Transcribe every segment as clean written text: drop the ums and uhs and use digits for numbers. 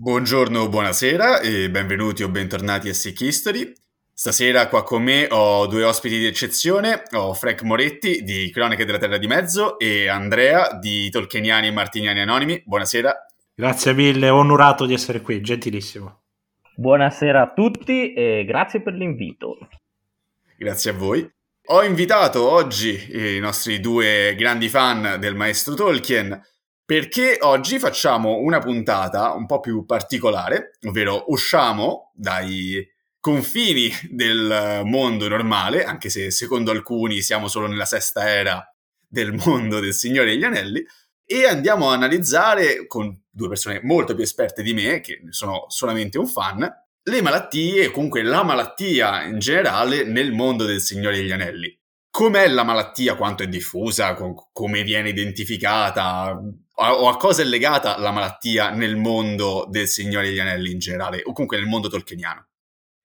Buongiorno, buonasera e benvenuti o bentornati a Sick History. Stasera qua con me ho due ospiti di eccezione, ho Frank Moretti di Cronache della Terra di Mezzo e Andrea di Tolkieniani e Martiniani Anonimi. Buonasera. Grazie mille, onorato di essere qui, gentilissimo. Buonasera a tutti e grazie per l'invito. Grazie a voi. Ho invitato oggi i nostri due grandi fan del maestro Tolkien, perché oggi facciamo una puntata un po' più particolare, ovvero usciamo dai confini del mondo normale, anche se secondo alcuni siamo solo nella sesta era del mondo del Signore degli Anelli, e andiamo a analizzare, con due persone molto più esperte di me, che sono solamente un fan, le malattie e comunque la malattia in generale nel mondo del Signore degli Anelli. Com'è la malattia, quanto è diffusa, come viene identificata, o a cosa è legata la malattia nel mondo del Signore degli Anelli in generale, o comunque nel mondo tolkieniano?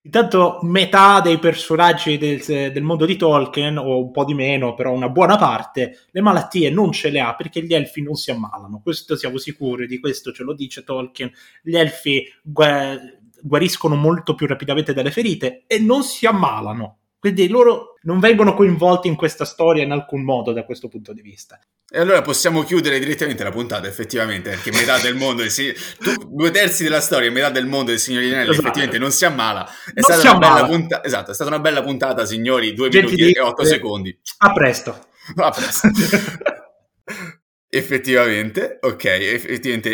Intanto metà dei personaggi del mondo di Tolkien, o un po' di meno, però una buona parte, le malattie non ce le ha perché gli elfi non si ammalano. Questo siamo sicuri, di questo ce lo dice Tolkien. Gli elfi guariscono molto più rapidamente dalle ferite e non si ammalano. Quindi loro non vengono coinvolti in questa storia in alcun modo da questo punto di vista. E allora possiamo chiudere direttamente la puntata, effettivamente, perché metà del mondo, due terzi della storia e metà del mondo del Signore degli Anelli, esatto, effettivamente non si ammala. Esatto, è stata una bella puntata, signori, 2 minuti e 8 secondi. A presto. A presto. Effettivamente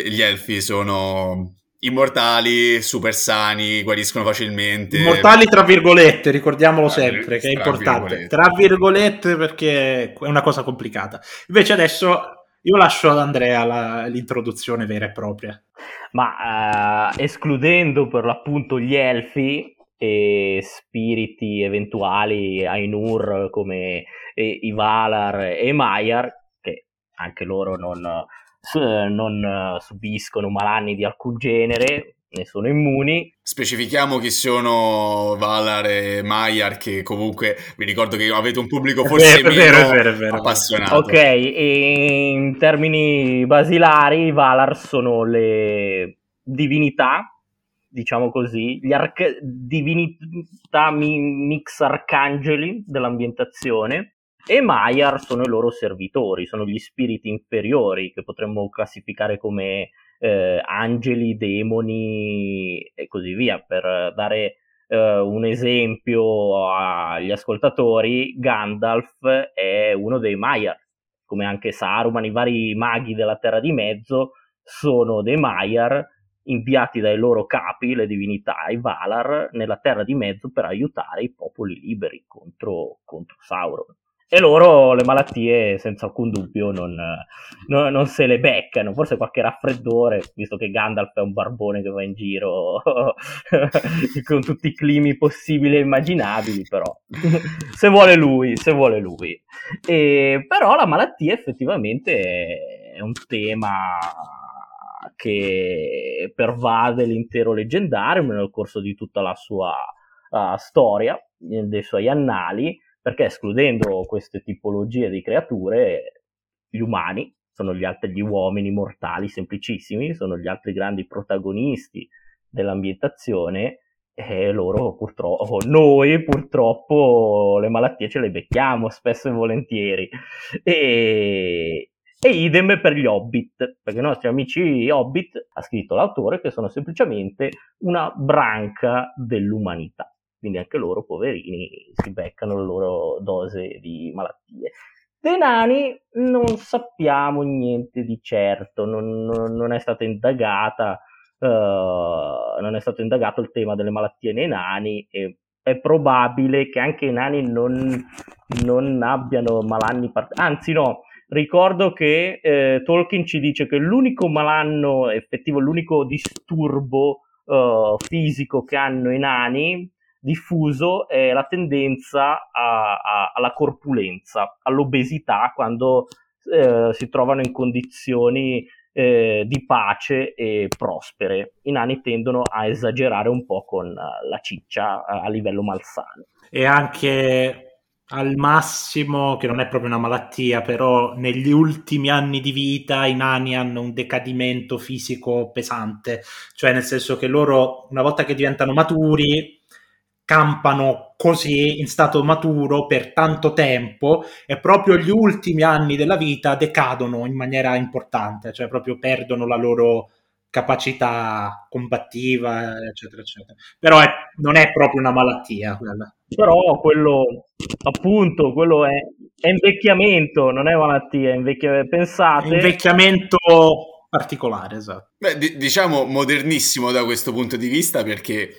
gli elfi sono immortali, super sani, guariscono facilmente. Immortali tra virgolette, ricordiamolo sempre, che è importante. Tra virgolette perché è una cosa complicata. Invece adesso io lascio ad Andrea l'introduzione vera e propria. Ma escludendo per l'appunto gli elfi e spiriti eventuali, Ainur come i Valar e Maiar, che anche loro non subiscono malanni di alcun genere, ne sono immuni. Specifichiamo chi sono Valar e Maiar, che comunque vi ricordo che avete un pubblico forse meno appassionato. Ok, e in termini basilari i Valar sono le divinità, diciamo così, divinità mix arcangeli dell'ambientazione. E Maiar sono i loro servitori, sono gli spiriti inferiori che potremmo classificare come angeli, demoni e così via. Per dare un esempio agli ascoltatori, Gandalf è uno dei Maiar, come anche Saruman, i vari maghi della Terra di Mezzo sono dei Maiar inviati dai loro capi, le divinità, i Valar, nella Terra di Mezzo per aiutare i popoli liberi contro Sauron. E loro le malattie, senza alcun dubbio, non se le beccano. Forse qualche raffreddore, visto che Gandalf è un barbone che va in giro con tutti i climi possibili e immaginabili, però. se vuole lui. Però la malattia effettivamente è un tema che pervade l'intero leggendario nel corso di tutta la sua storia, dei suoi annali, perché escludendo queste tipologie di creature, gli umani sono gli uomini mortali semplicissimi, sono gli altri grandi protagonisti dell'ambientazione e loro purtroppo le malattie ce le becchiamo spesso e volentieri. E idem per gli Hobbit, perché i nostri amici Hobbit, ha scritto l'autore, che sono semplicemente una branca dell'umanità. Quindi anche loro, poverini, si beccano la loro dose di malattie. Dei nani non sappiamo niente di certo, non è stato indagata, non è stato indagato il tema delle malattie nei nani, e è probabile che anche i nani non abbiano malanni anzi no, ricordo che Tolkien ci dice che l'unico malanno effettivo, l'unico disturbo fisico che hanno i nani diffuso è la tendenza alla corpulenza, all'obesità, quando si trovano in condizioni di pace e prospere. I nani tendono a esagerare un po' con la ciccia a livello malsano. E anche al massimo, che non è proprio una malattia, però negli ultimi anni di vita i nani hanno un decadimento fisico pesante, cioè nel senso che loro, una volta che diventano maturi, campano così in stato maturo per tanto tempo, e proprio gli ultimi anni della vita decadono in maniera importante, cioè proprio perdono la loro capacità combattiva, eccetera eccetera. Però non è proprio una malattia quella. Però quello, appunto, quello è invecchiamento, non è malattia, pensate, è invecchiamento particolare, esatto. Beh, diciamo modernissimo da questo punto di vista, perché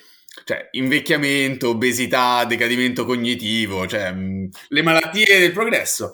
cioè invecchiamento, obesità, decadimento cognitivo, cioè le malattie del progresso.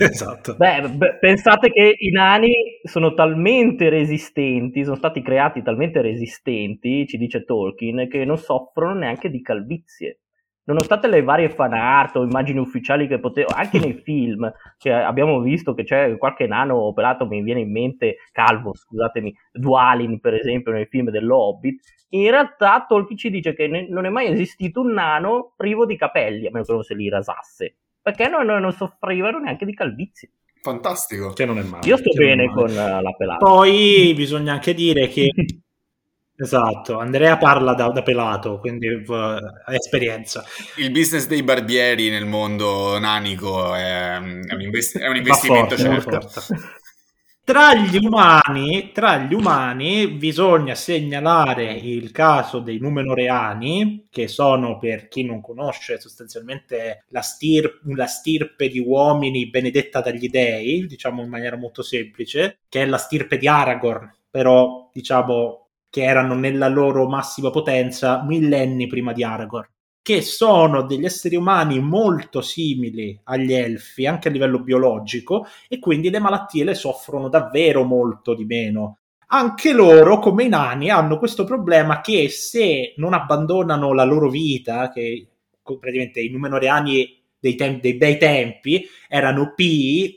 Esatto. Beh, pensate che i nani sono talmente resistenti, sono stati creati talmente resistenti, ci dice Tolkien, che non soffrono neanche di calvizie. Nonostante le varie fan art o immagini ufficiali che potevano, anche nei film che abbiamo visto che c'è qualche nano operato, mi viene in mente calvo, scusatemi, Dwalin per esempio nel film dell'Hobbit, in realtà Tolkien ci dice che non è mai esistito un nano privo di capelli, a meno che non se li rasasse, perché non soffrivano neanche di calvizie. Fantastico, che non è male. Io sto bene con la pelata. Poi bisogna anche dire che esatto, Andrea parla da pelato, quindi ha esperienza. Il business dei barbieri nel mondo nanico è un investimento forte, certo. Tra gli umani bisogna segnalare il caso dei Númenóreani, che sono, per chi non conosce, sostanzialmente la stirpe di uomini benedetta dagli dei, diciamo in maniera molto semplice, che è la stirpe di Aragorn, però diciamo che erano nella loro massima potenza millenni prima di Aragorn, che sono degli esseri umani molto simili agli elfi, anche a livello biologico, e quindi le malattie le soffrono davvero molto di meno. Anche loro, come i nani, hanno questo problema che se non abbandonano la loro vita, che praticamente i Númenóreani dei bei tempi erano pii,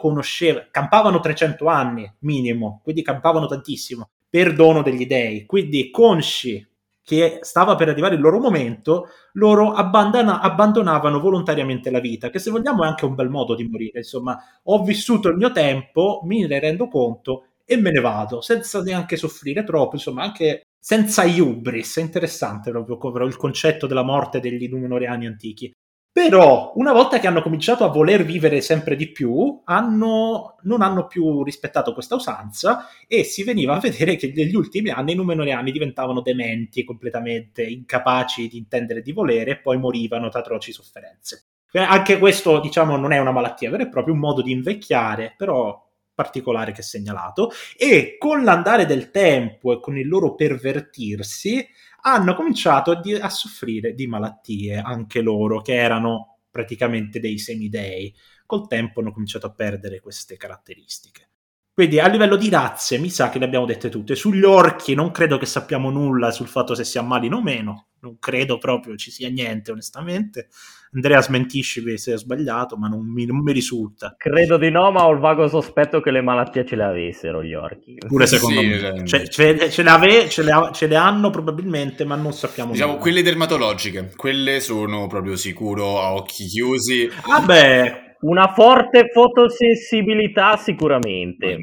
campavano 300 anni minimo, quindi campavano tantissimo, per dono degli dei, quindi consci che stava per arrivare il loro momento, loro abbandonavano volontariamente la vita, che se vogliamo è anche un bel modo di morire, insomma, ho vissuto il mio tempo, me ne rendo conto e me ne vado, senza neanche soffrire troppo, insomma, anche senza hubris. È interessante proprio il concetto della morte degli Númenóreani antichi. Però, una volta che hanno cominciato a voler vivere sempre di più, non hanno più rispettato questa usanza, e si veniva a vedere che negli ultimi anni i Númenóreani diventavano dementi, completamente incapaci di intendere e di volere, e poi morivano da atroci sofferenze. Anche questo, diciamo, non è una malattia vera, è proprio un modo di invecchiare, però particolare, che è segnalato. E con l'andare del tempo e con il loro pervertirsi, hanno cominciato a soffrire di malattie anche loro, che erano praticamente dei semidei. Col tempo hanno cominciato a perdere queste caratteristiche. Quindi a livello di razze mi sa che le abbiamo dette tutte. Sugli orchi non credo che sappiamo nulla sul fatto se si ammalino o meno, non credo proprio ci sia niente, onestamente. Andrea, smentisci se ho sbagliato, ma non mi risulta. Credo di no, ma ho il vago sospetto che le malattie ce le avessero gli orchi. Pure secondo me. Ce le hanno probabilmente, ma non sappiamo. Diciamo nulla. Quelle dermatologiche, quelle sono proprio sicuro a occhi chiusi. Vabbè. Una forte fotosensibilità sicuramente.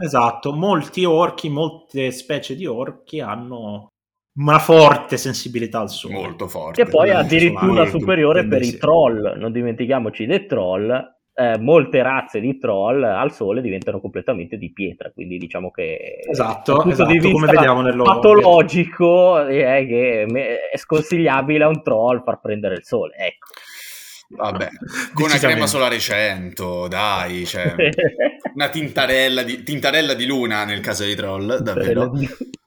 Esatto. Molte specie di orchi hanno una forte sensibilità al sole. Molto forte. Che poi è addirittura superiore per i troll. Non dimentichiamoci dei troll. Molte razze di troll al sole diventano completamente di pietra, quindi diciamo che esatto, di come vediamo nel patologico è che è sconsigliabile a un troll far prendere il sole, ecco. Vabbè, con una crema solare 100, dai, cioè, una tintarella di luna nel caso dei troll, davvero.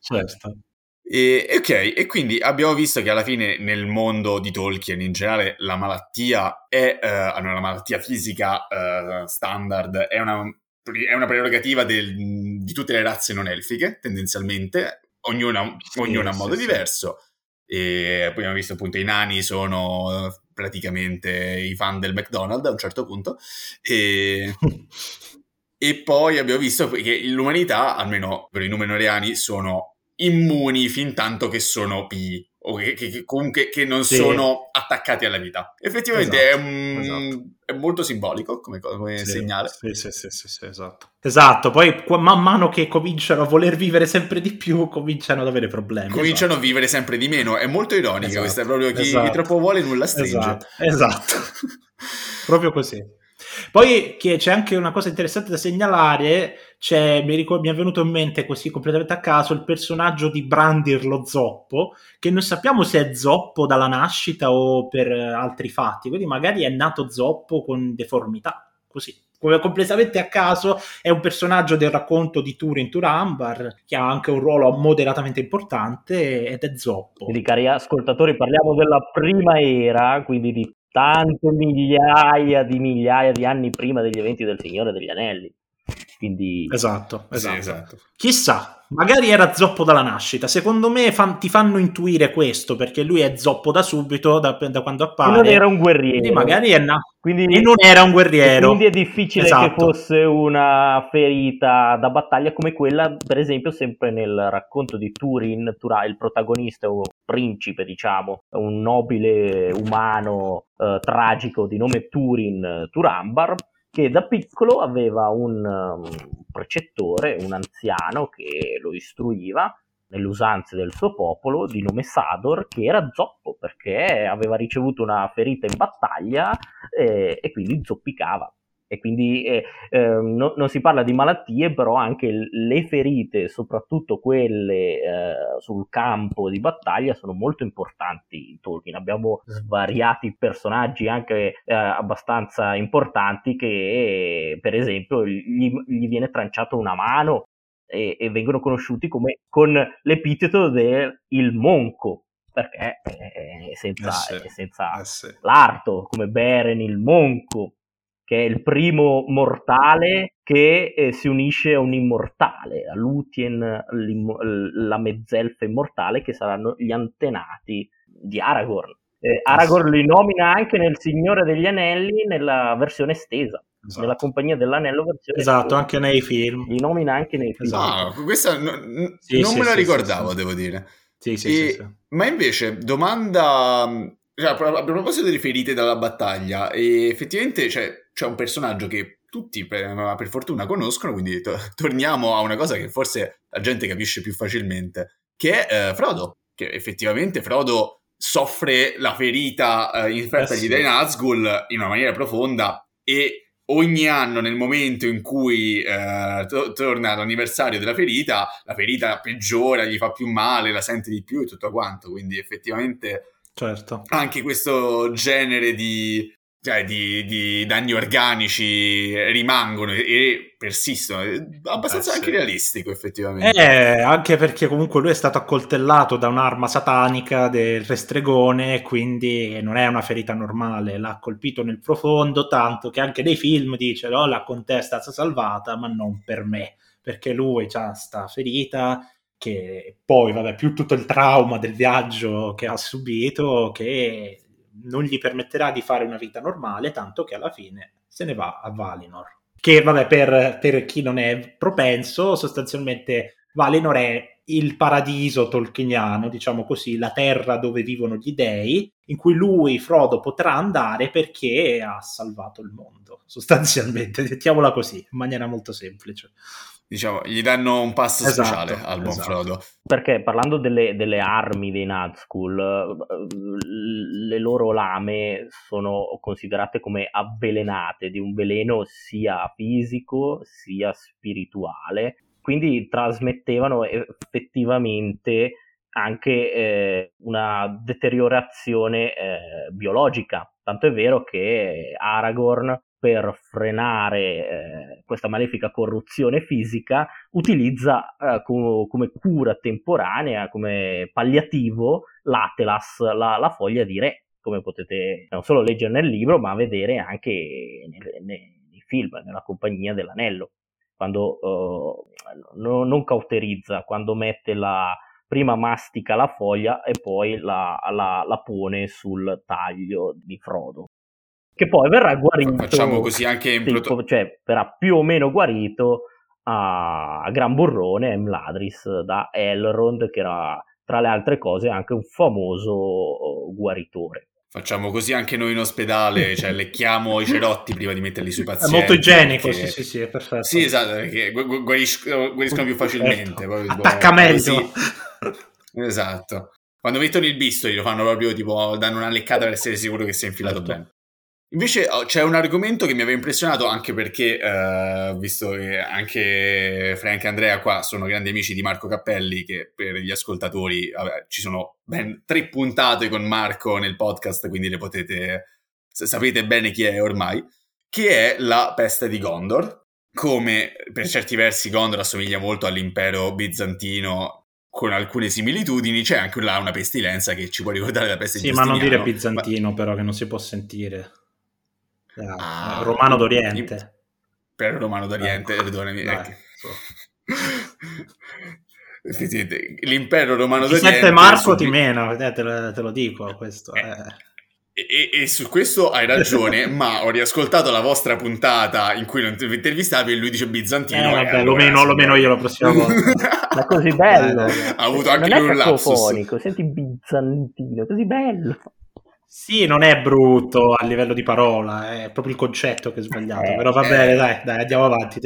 Certo. E quindi abbiamo visto che alla fine nel mondo di Tolkien in generale la malattia la malattia fisica standard è una prerogativa di tutte le razze non elfiche, tendenzialmente, ognuna a modo diverso. E poi abbiamo visto appunto i nani sono praticamente i fan del McDonald's a un certo punto, e poi abbiamo visto che l'umanità, almeno per i Númenóreani, sono immuni fin tanto che sono pii o che comunque che non sono attaccati alla vita. Effettivamente è molto simbolico come segnale. Sì, esatto. Esatto, poi man mano che cominciano a voler vivere sempre di più, cominciano ad avere problemi. Cominciano a vivere sempre di meno, è molto ironico, questo è proprio chi troppo vuole nulla stringe. Esatto. Proprio così. Poi che c'è anche una cosa interessante da segnalare, mi è venuto in mente così completamente a caso il personaggio di Brandir lo zoppo, che non sappiamo se è zoppo dalla nascita o per altri fatti, quindi magari è nato zoppo con deformità, così come completamente a caso è un personaggio del racconto di Turin Turambar che ha anche un ruolo moderatamente importante ed è zoppo. Quindi, cari ascoltatori, parliamo della prima era, quindi di tante migliaia di anni prima degli eventi del Signore degli Anelli. Quindi esatto. Chissà, magari era zoppo dalla nascita. Secondo me ti fanno intuire questo, perché lui è zoppo da subito, da quando appare. E non era un guerriero. Quindi magari e non era un guerriero. Quindi è difficile che fosse una ferita da battaglia come quella, per esempio, sempre nel racconto di Turin, il protagonista o principe, diciamo, un nobile umano tragico di nome Turin Turambar, che da piccolo aveva un precettore, un anziano che lo istruiva nelle usanze del suo popolo, di nome Sador, che era zoppo perché aveva ricevuto una ferita in battaglia e quindi zoppicava. E quindi non si parla di malattie, però anche le ferite, soprattutto quelle sul campo di battaglia, sono molto importanti in Tolkien. Abbiamo svariati personaggi anche abbastanza importanti che, per esempio, gli viene tranciato una mano e vengono conosciuti con l'epiteto del il monco, perché è senza l'arto, come Beren il monco, che è il primo mortale che si unisce a un immortale, a Luthien, la mezzelfa immortale, che saranno gli antenati di Aragorn. Aragorn li nomina anche nel Signore degli Anelli nella versione estesa. Nella Compagnia dell'Anello versione anche nei film. Li nomina anche nei film. Esatto. Questa non me la ricordavo, devo dire. Sì. Ma invece, domanda... Cioè, a proposito delle ferite dalla battaglia, effettivamente c'è un personaggio che tutti per fortuna conoscono, quindi torniamo a una cosa che forse la gente capisce più facilmente, che è Frodo, che effettivamente Frodo soffre la ferita infertagli dai Nazgul in una maniera profonda, e ogni anno nel momento in cui torna l'anniversario della ferita, la ferita peggiora, gli fa più male, la sente di più e tutto quanto, quindi effettivamente... Certo. Anche questo genere di danni organici rimangono e persistono, abbastanza anche realistico effettivamente. Anche perché comunque lui è stato accoltellato da un'arma satanica del re stregone, quindi non è una ferita normale, l'ha colpito nel profondo, tanto che anche nei film dice no, la Contea è stata salvata ma non per me, perché lui ha sta ferita, che poi più tutto il trauma del viaggio che ha subito, che non gli permetterà di fare una vita normale, tanto che alla fine se ne va a Valinor, che per chi non è propenso, sostanzialmente Valinor è il paradiso tolkieniano, diciamo così, la terra dove vivono gli dei, in cui lui, Frodo, potrà andare perché ha salvato il mondo, sostanzialmente, mettiamola così, in maniera molto semplice. Diciamo, gli danno un passo speciale al buon Frodo. Perché parlando delle armi dei Nazgul, le loro lame sono considerate come avvelenate, di un veleno sia fisico sia spirituale, quindi trasmettevano effettivamente anche una deteriorazione biologica, tanto è vero che Aragorn, per frenare questa malefica corruzione fisica, utilizza come cura temporanea, come palliativo, l'Atelas, la foglia di re, come potete non solo leggere nel libro, ma vedere anche nei film, nella Compagnia dell'Anello, quando non cauterizza, quando mette prima mastica la foglia e poi la pone sul taglio di Frodo, che poi verrà guarito, facciamo così anche in verrà più o meno guarito a Gran Burrone, a Imladris, da Elrond, che era tra le altre cose anche un famoso guaritore. Facciamo così anche noi in ospedale, cioè lecchiamo i cerotti prima di metterli sui pazienti. È molto igienico, perché... sì, è perfetto. Sì, esatto, perché guariscono più facilmente. Certo. Attaccamento! Esatto. Quando mettono il bisturi lo fanno proprio tipo, danno una leccata per essere sicuro che sia infilato bene. Invece c'è un argomento che mi aveva impressionato, anche perché, visto che anche Frank e Andrea qua sono grandi amici di Marco Cappelli, che per gli ascoltatori, vabbè, ci sono ben 3 puntate con Marco nel podcast, quindi le potete, sapete bene chi è ormai, che è la peste di Gondor. Come per certi versi Gondor assomiglia molto all'impero bizantino con alcune similitudini, c'è anche là una pestilenza che ci può ricordare la peste di Giustiniano. Sì, ma non dire bizantino, ma... però, che non si può sentire. Romano d'Oriente. Per Romano d'Oriente, perdonami. L'impero Romano d'Oriente. 7 Marco ti meno, te lo dico questo. E su questo hai ragione, ma ho riascoltato la vostra puntata in cui lo intervistavi e lui dice bizantino. Vabbè, allora, lo meno io la prossima volta. Ma così bello. Ha avuto anche lui un lapsus. Senti bizantino, così bello. Sì, non è brutto a livello di parola, è proprio il concetto che è sbagliato, però va bene, dai, andiamo avanti.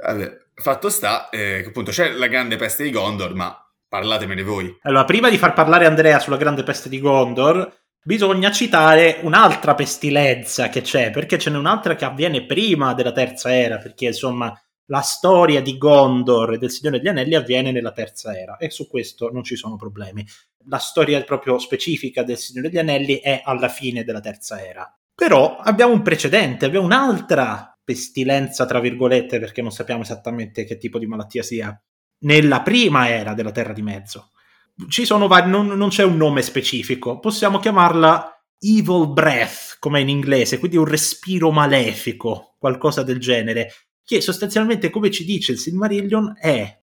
Allora, fatto sta, appunto c'è la grande peste di Gondor, ma parlatemene voi. Allora, prima di far parlare Andrea sulla grande peste di Gondor, bisogna citare un'altra pestilenza che c'è, perché ce n'è un'altra che avviene prima della Terza Era, perché insomma la storia di Gondor e del Signore degli Anelli avviene nella Terza Era, e su questo non ci sono problemi. La storia proprio specifica del Signore degli Anelli è alla fine della Terza Era. Però abbiamo un precedente, abbiamo un'altra pestilenza, tra virgolette, perché non sappiamo esattamente che tipo di malattia sia, nella prima era della Terra di Mezzo. Ci sono non c'è un nome specifico, possiamo chiamarla Evil Breath, come in inglese, quindi un respiro malefico, qualcosa del genere, che sostanzialmente, come ci dice il Silmarillion, è...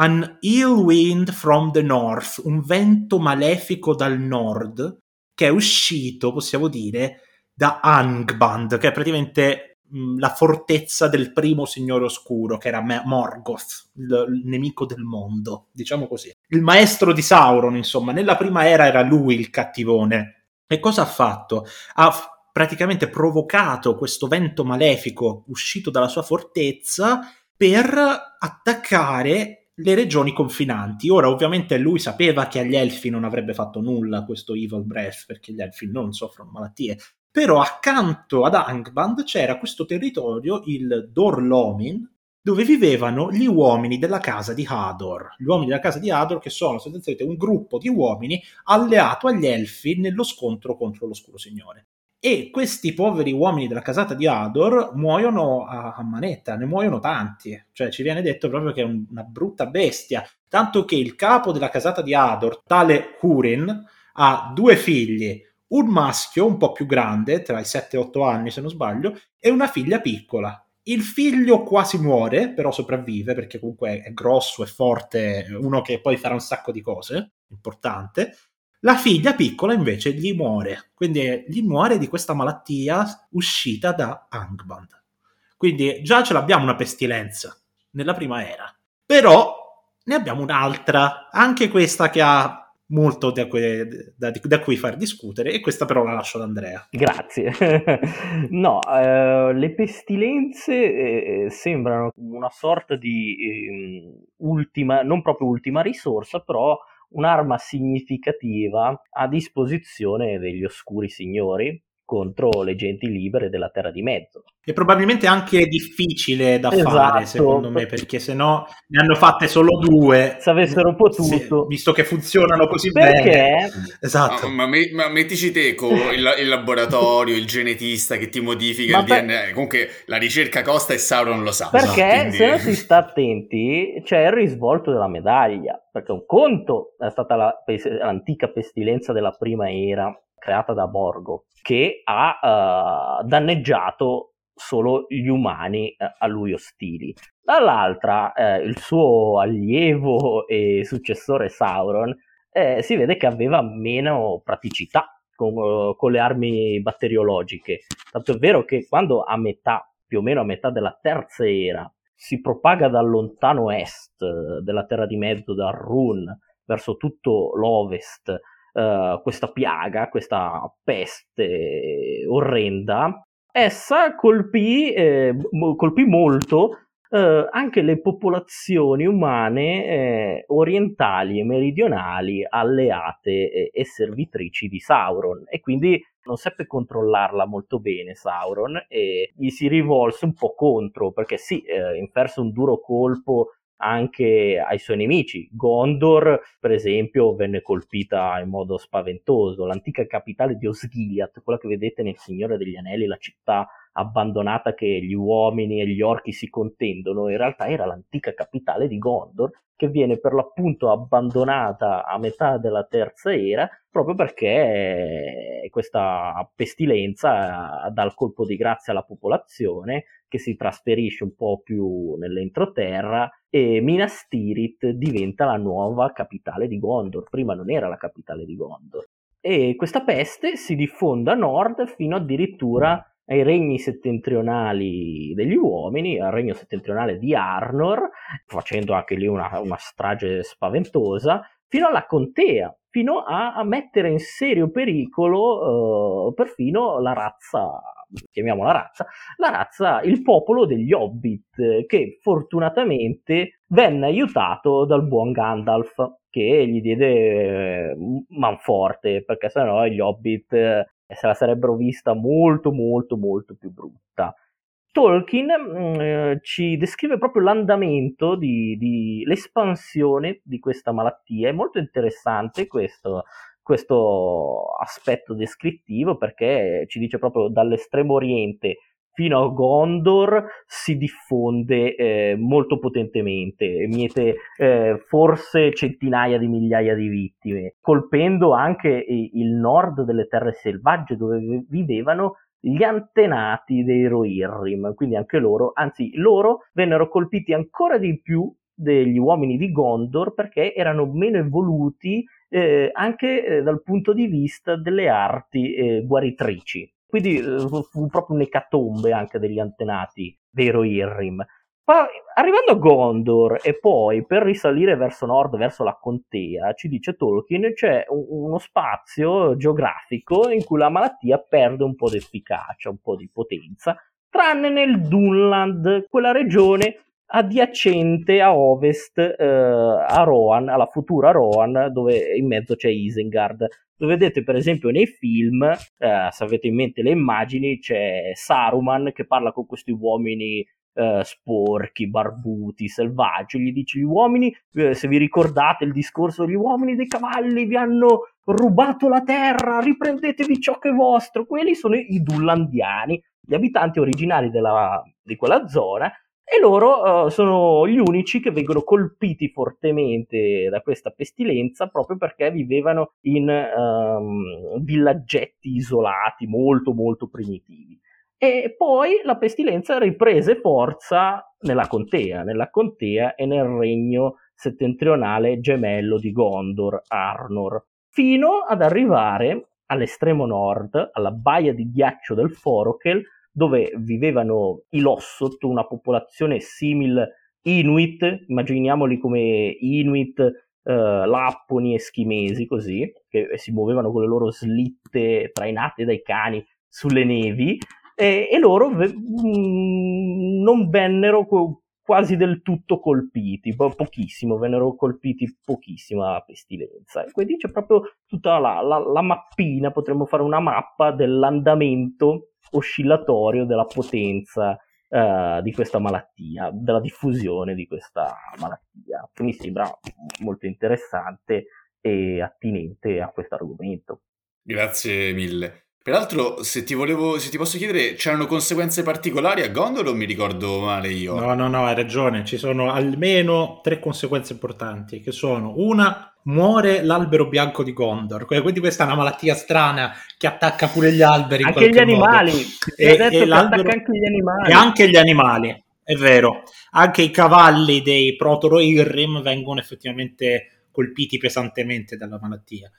An ill wind from the north, un vento malefico dal nord, che è uscito, possiamo dire, da Angband, che è praticamente la fortezza del primo signore oscuro, che era Morgoth, il nemico del mondo, diciamo così. Il maestro di Sauron, insomma, nella prima era era lui il cattivone. E cosa ha fatto? Ha praticamente provocato questo vento malefico uscito dalla sua fortezza per attaccare le regioni confinanti. Ora, ovviamente lui sapeva che agli elfi non avrebbe fatto nulla questo Evil Breath, perché gli elfi non soffrono malattie, però accanto ad Angband c'era questo territorio, il Dor Lomin, dove vivevano gli uomini della casa di Hador. Gli uomini della casa di Hador, che sono sostanzialmente un gruppo di uomini alleato agli elfi nello scontro contro l'Oscuro Signore. E questi poveri uomini della casata di Hador muoiono a manetta, ne muoiono tanti, cioè ci viene detto proprio che è una brutta bestia, tanto che il capo della casata di Hador, tale Húrin, ha 2 figli, un maschio un po' più grande, tra i 7 e 8 anni se non sbaglio, e una figlia piccola. Il figlio quasi muore, però sopravvive, perché comunque è grosso, è forte, uno che poi farà un sacco di cose, importante. La figlia piccola invece gli muore, quindi gli muore di questa malattia uscita da Angband. Quindi già ce l'abbiamo una pestilenza nella prima era, però ne abbiamo un'altra, anche questa che ha molto da cui far discutere, e questa però la lascio ad Andrea. Grazie. No, le pestilenze sembrano una sorta di ultima, non proprio ultima risorsa, però un'arma significativa a disposizione degli oscuri signori contro le genti libere della Terra di Mezzo. E probabilmente anche difficile da fare, secondo me, perché sennò ne hanno fatte solo 2. Se avessero potuto. Sì, visto che funzionano così bene. Esatto. No, ma mettici te con il laboratorio, il genetista che ti modifica il DNA. Comunque la ricerca costa e Sauron lo sa. Perché quindi... se non si sta attenti c'è il risvolto della medaglia. Perché un conto è stata l'antica pestilenza della prima era, creata da Morgoth, che ha danneggiato solo gli umani a lui ostili. Dall'altra, il suo allievo e successore Sauron si vede che aveva meno praticità con le armi batteriologiche. Tanto è vero che quando a metà, più o meno a metà della terza era, si propaga dal lontano est della Terra di Mezzo, da Run, verso tutto l'ovest, questa piaga, questa peste orrenda, essa colpì molto anche le popolazioni umane orientali e meridionali, alleate e servitrici di Sauron, e quindi non seppe controllarla molto bene Sauron e gli si rivolse un po' contro, perché sì, inferse un duro colpo anche ai suoi nemici. Gondor, per esempio, venne colpita in modo spaventoso, l'antica capitale di Osgiliath, quella che vedete nel Signore degli Anelli, la città abbandonata che gli uomini e gli orchi si contendono, in realtà era l'antica capitale di Gondor, che viene per l'appunto abbandonata a metà della terza era, proprio perché questa pestilenza dà il colpo di grazia alla popolazione, che si trasferisce un po' più nell'entroterra, e Minas Tirith diventa la nuova capitale di Gondor. Prima non era la capitale di Gondor. E questa peste si diffonde a nord fino addirittura ai regni settentrionali degli uomini, al regno settentrionale di Arnor, facendo anche lì una strage spaventosa, fino alla Contea, fino a mettere in serio pericolo perfino la razza, chiamiamola razza, il popolo degli Hobbit, che fortunatamente venne aiutato dal buon Gandalf, che gli diede manforte, perché sennò gli Hobbit se la sarebbero vista molto molto molto più brutta. Tolkien ci descrive proprio l'andamento di l'espansione di questa malattia. È molto interessante questo aspetto descrittivo, perché ci dice proprio dall'estremo oriente fino a Gondor si diffonde molto potentemente, miete forse centinaia di migliaia di vittime, colpendo anche il nord delle terre selvagge, dove vivevano gli antenati dei Rohirrim, quindi anche loro, anzi loro vennero colpiti ancora di più degli uomini di Gondor, perché erano meno evoluti anche dal punto di vista delle arti guaritrici. Quindi fu proprio un'ecatombe anche degli antenati dei Rohirrim. Ma arrivando a Gondor e poi per risalire verso nord, verso la Contea, ci dice Tolkien, c'è uno spazio geografico in cui la malattia perde un po' di efficacia, un po' di potenza, tranne nel Dunland, quella regione adiacente a ovest a Rohan, alla futura Rohan, dove in mezzo c'è Isengard. Lo vedete per esempio nei film, se avete in mente le immagini, c'è Saruman che parla con questi uomini sporchi, barbuti, selvaggi, gli dice: gli uomini, se vi ricordate il discorso, gli uomini dei cavalli vi hanno rubato la terra, riprendetevi ciò che è vostro. Quelli sono i Dullandiani, gli abitanti originali di quella zona, e loro sono gli unici che vengono colpiti fortemente da questa pestilenza, proprio perché vivevano in villaggetti isolati molto molto primitivi. E poi la pestilenza riprese forza nella Contea e nel regno settentrionale gemello di Gondor, Arnor, fino ad arrivare all'estremo nord, alla baia di ghiaccio del Forokel, dove vivevano i Lossot, una popolazione simile Inuit, immaginiamoli come Inuit, Lapponi, Eschimesi, così, che si muovevano con le loro slitte trainate dai cani sulle nevi, e loro non vennero quasi del tutto colpiti, pochissimo, vennero colpiti pochissimo alla pestilenza. E quindi c'è proprio tutta la mappina, potremmo fare una mappa dell'andamento oscillatorio della potenza di questa malattia, della diffusione di questa malattia, che mi sembra molto interessante e attinente a questo argomento. Grazie mille. Peraltro, se ti posso chiedere, c'erano conseguenze particolari a Gondor o mi ricordo male io? No, hai ragione, ci sono almeno 3 conseguenze importanti, che sono: una, muore l'albero bianco di Gondor, quindi questa è una malattia strana che attacca pure gli alberi, anche gli animali, e anche gli animali, è vero, anche i cavalli dei proto Rohirrim vengono effettivamente colpiti pesantemente dalla malattia.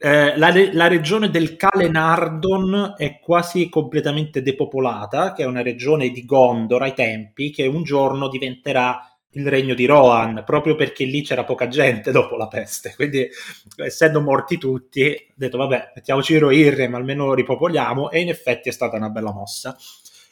La regione del Calenardon è quasi completamente depopolata, che è una regione di Gondor ai tempi, che un giorno diventerà il regno di Rohan, proprio perché lì c'era poca gente dopo la peste, quindi essendo morti tutti ho detto vabbè, mettiamoci Rohirrim, almeno ripopoliamo, e in effetti è stata una bella mossa.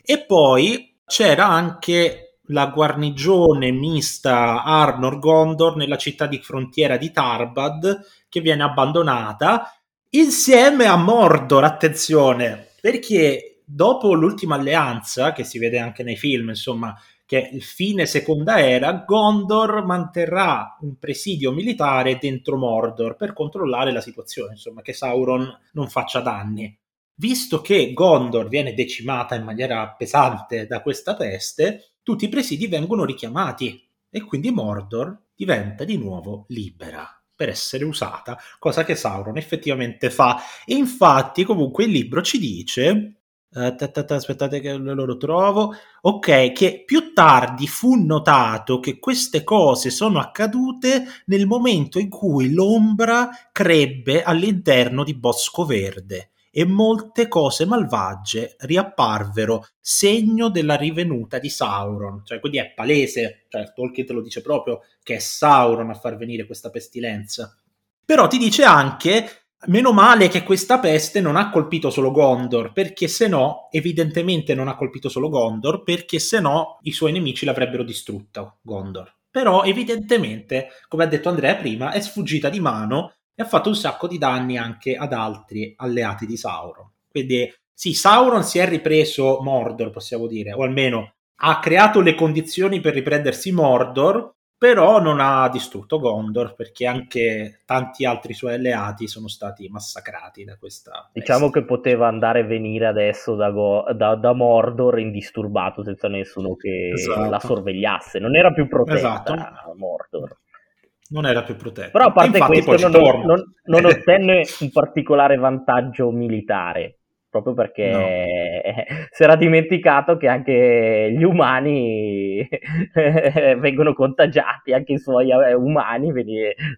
E poi c'era anche la guarnigione mista Arnor-Gondor nella città di frontiera di Tarbad, che viene abbandonata insieme a Mordor, attenzione, perché dopo l'ultima alleanza, che si vede anche nei film, insomma, che è fine seconda era, Gondor manterrà un presidio militare dentro Mordor per controllare la situazione, insomma, che Sauron non faccia danni. Visto che Gondor viene decimata in maniera pesante da questa peste, tutti i presidi vengono richiamati e quindi Mordor diventa di nuovo libera per essere usata, cosa che Sauron effettivamente fa. E infatti comunque il libro ci dice, aspettate che lo trovo, ok, che più tardi fu notato che queste cose sono accadute nel momento in cui l'ombra crebbe all'interno di Bosco Verde e molte cose malvagie riapparvero, segno della rivenuta di Sauron. Cioè, quindi è palese, cioè Tolkien te lo dice proprio, che è Sauron a far venire questa pestilenza. Però ti dice anche, meno male che questa peste non ha colpito solo Gondor, perché se no, evidentemente non ha colpito solo Gondor, perché se no i suoi nemici l'avrebbero distrutta, Gondor. Però evidentemente, come ha detto Andrea prima, è sfuggita di mano e ha fatto un sacco di danni anche ad altri alleati di Sauron. Quindi sì, Sauron si è ripreso Mordor, possiamo dire, o almeno ha creato le condizioni per riprendersi Mordor, però non ha distrutto Gondor, perché anche tanti altri suoi alleati sono stati massacrati da questa peste. Diciamo che poteva andare e venire adesso da Mordor indisturbato, senza nessuno che la sorvegliasse. Non era più protetta Mordor. Non era più protetto. Però a parte questo non ottenne un particolare vantaggio militare, proprio perché si era dimenticato che anche gli umani vengono contagiati, anche i suoi umani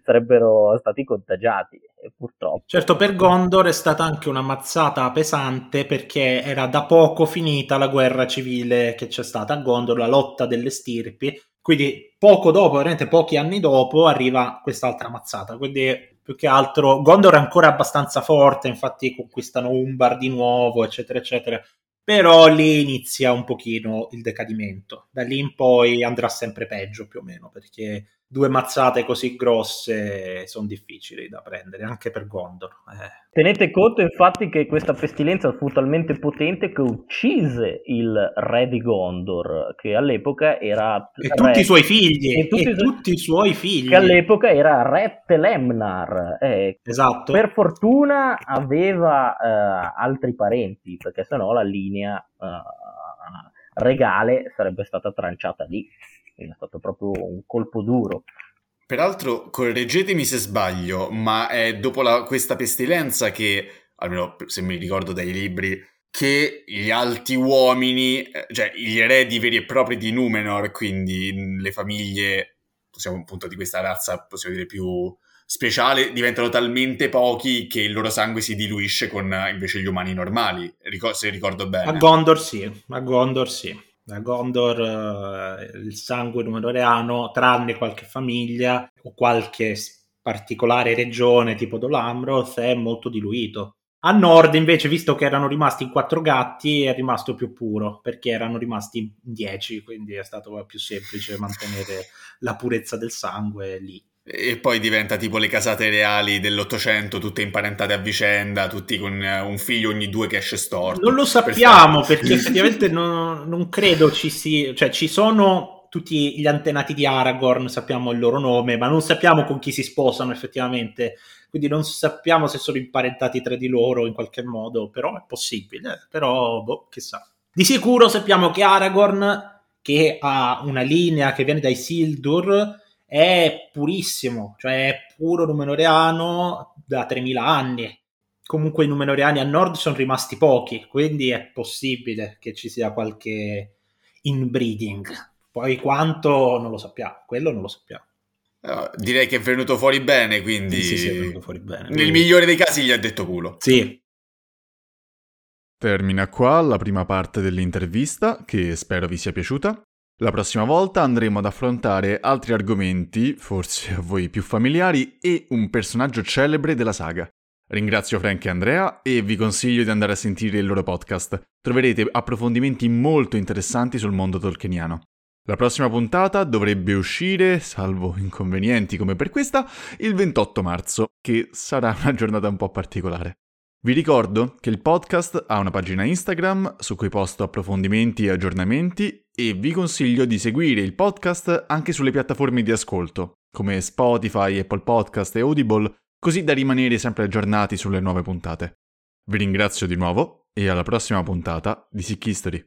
sarebbero stati contagiati, purtroppo. Certo, per Gondor è stata anche una mazzata pesante, perché era da poco finita la guerra civile che c'è stata a Gondor, la lotta delle stirpi. Quindi poco dopo, veramente pochi anni dopo, arriva quest'altra mazzata. Quindi più che altro Gondor è ancora abbastanza forte, infatti conquistano Umbar di nuovo, eccetera, eccetera. Però lì inizia un pochino il decadimento. Da lì in poi andrà sempre peggio, più o meno, perché due mazzate così grosse sono difficili da prendere, anche per Gondor. Tenete conto, infatti, che questa pestilenza fu talmente potente che uccise il re di Gondor, che all'epoca era re. E tutti i suoi figli. Che all'epoca era re Telemnar. Esatto. Per fortuna aveva altri parenti, perché sennò la linea regale sarebbe stata tranciata lì. È stato proprio un colpo duro. Peraltro, correggetemi se sbaglio, ma è dopo questa pestilenza che, almeno se mi ricordo dai libri, che gli alti uomini, cioè gli eredi veri e propri di Númenor, quindi le famiglie, possiamo appunto di questa razza, possiamo dire più speciale, diventano talmente pochi che il loro sangue si diluisce con invece gli umani normali, se ricordo bene. A Gondor sì. Da Gondor il sangue númenóreano, tranne qualche famiglia o qualche particolare regione tipo Dolamroth, è molto diluito. A nord invece, visto che erano rimasti in 4 gatti, è rimasto più puro, perché erano rimasti in 10, quindi è stato più semplice mantenere la purezza del sangue lì. E poi diventa tipo le casate reali dell'800, tutte imparentate a vicenda, tutti con un figlio ogni 2 che esce storto. Non lo sappiamo, perché effettivamente non credo ci sia, cioè ci sono tutti gli antenati di Aragorn, sappiamo il loro nome, ma non sappiamo con chi si sposano effettivamente, quindi non sappiamo se sono imparentati tra di loro in qualche modo, però è possibile, però boh, chissà. Di sicuro sappiamo che Aragorn, che ha una linea che viene dai Sildur, è purissimo, cioè è puro númenóreano da 3000 anni. Comunque i númenóreani a nord sono rimasti pochi, quindi è possibile che ci sia qualche inbreeding. Poi quanto non lo sappiamo, quello non lo sappiamo. Direi che è venuto fuori bene, quindi sì, è venuto fuori bene. Nel migliore dei casi gli ha detto culo. Sì. Termina qua la prima parte dell'intervista, che spero vi sia piaciuta. La prossima volta andremo ad affrontare altri argomenti, forse a voi più familiari, e un personaggio celebre della saga. Ringrazio Frank e Andrea e vi consiglio di andare a sentire il loro podcast. Troverete approfondimenti molto interessanti sul mondo tolkieniano. La prossima puntata dovrebbe uscire, salvo inconvenienti come per questa, il 28 marzo, che sarà una giornata un po' particolare. Vi ricordo che il podcast ha una pagina Instagram su cui posto approfondimenti e aggiornamenti e vi consiglio di seguire il podcast anche sulle piattaforme di ascolto, come Spotify, Apple Podcast e Audible, così da rimanere sempre aggiornati sulle nuove puntate. Vi ringrazio di nuovo e alla prossima puntata di Sick History.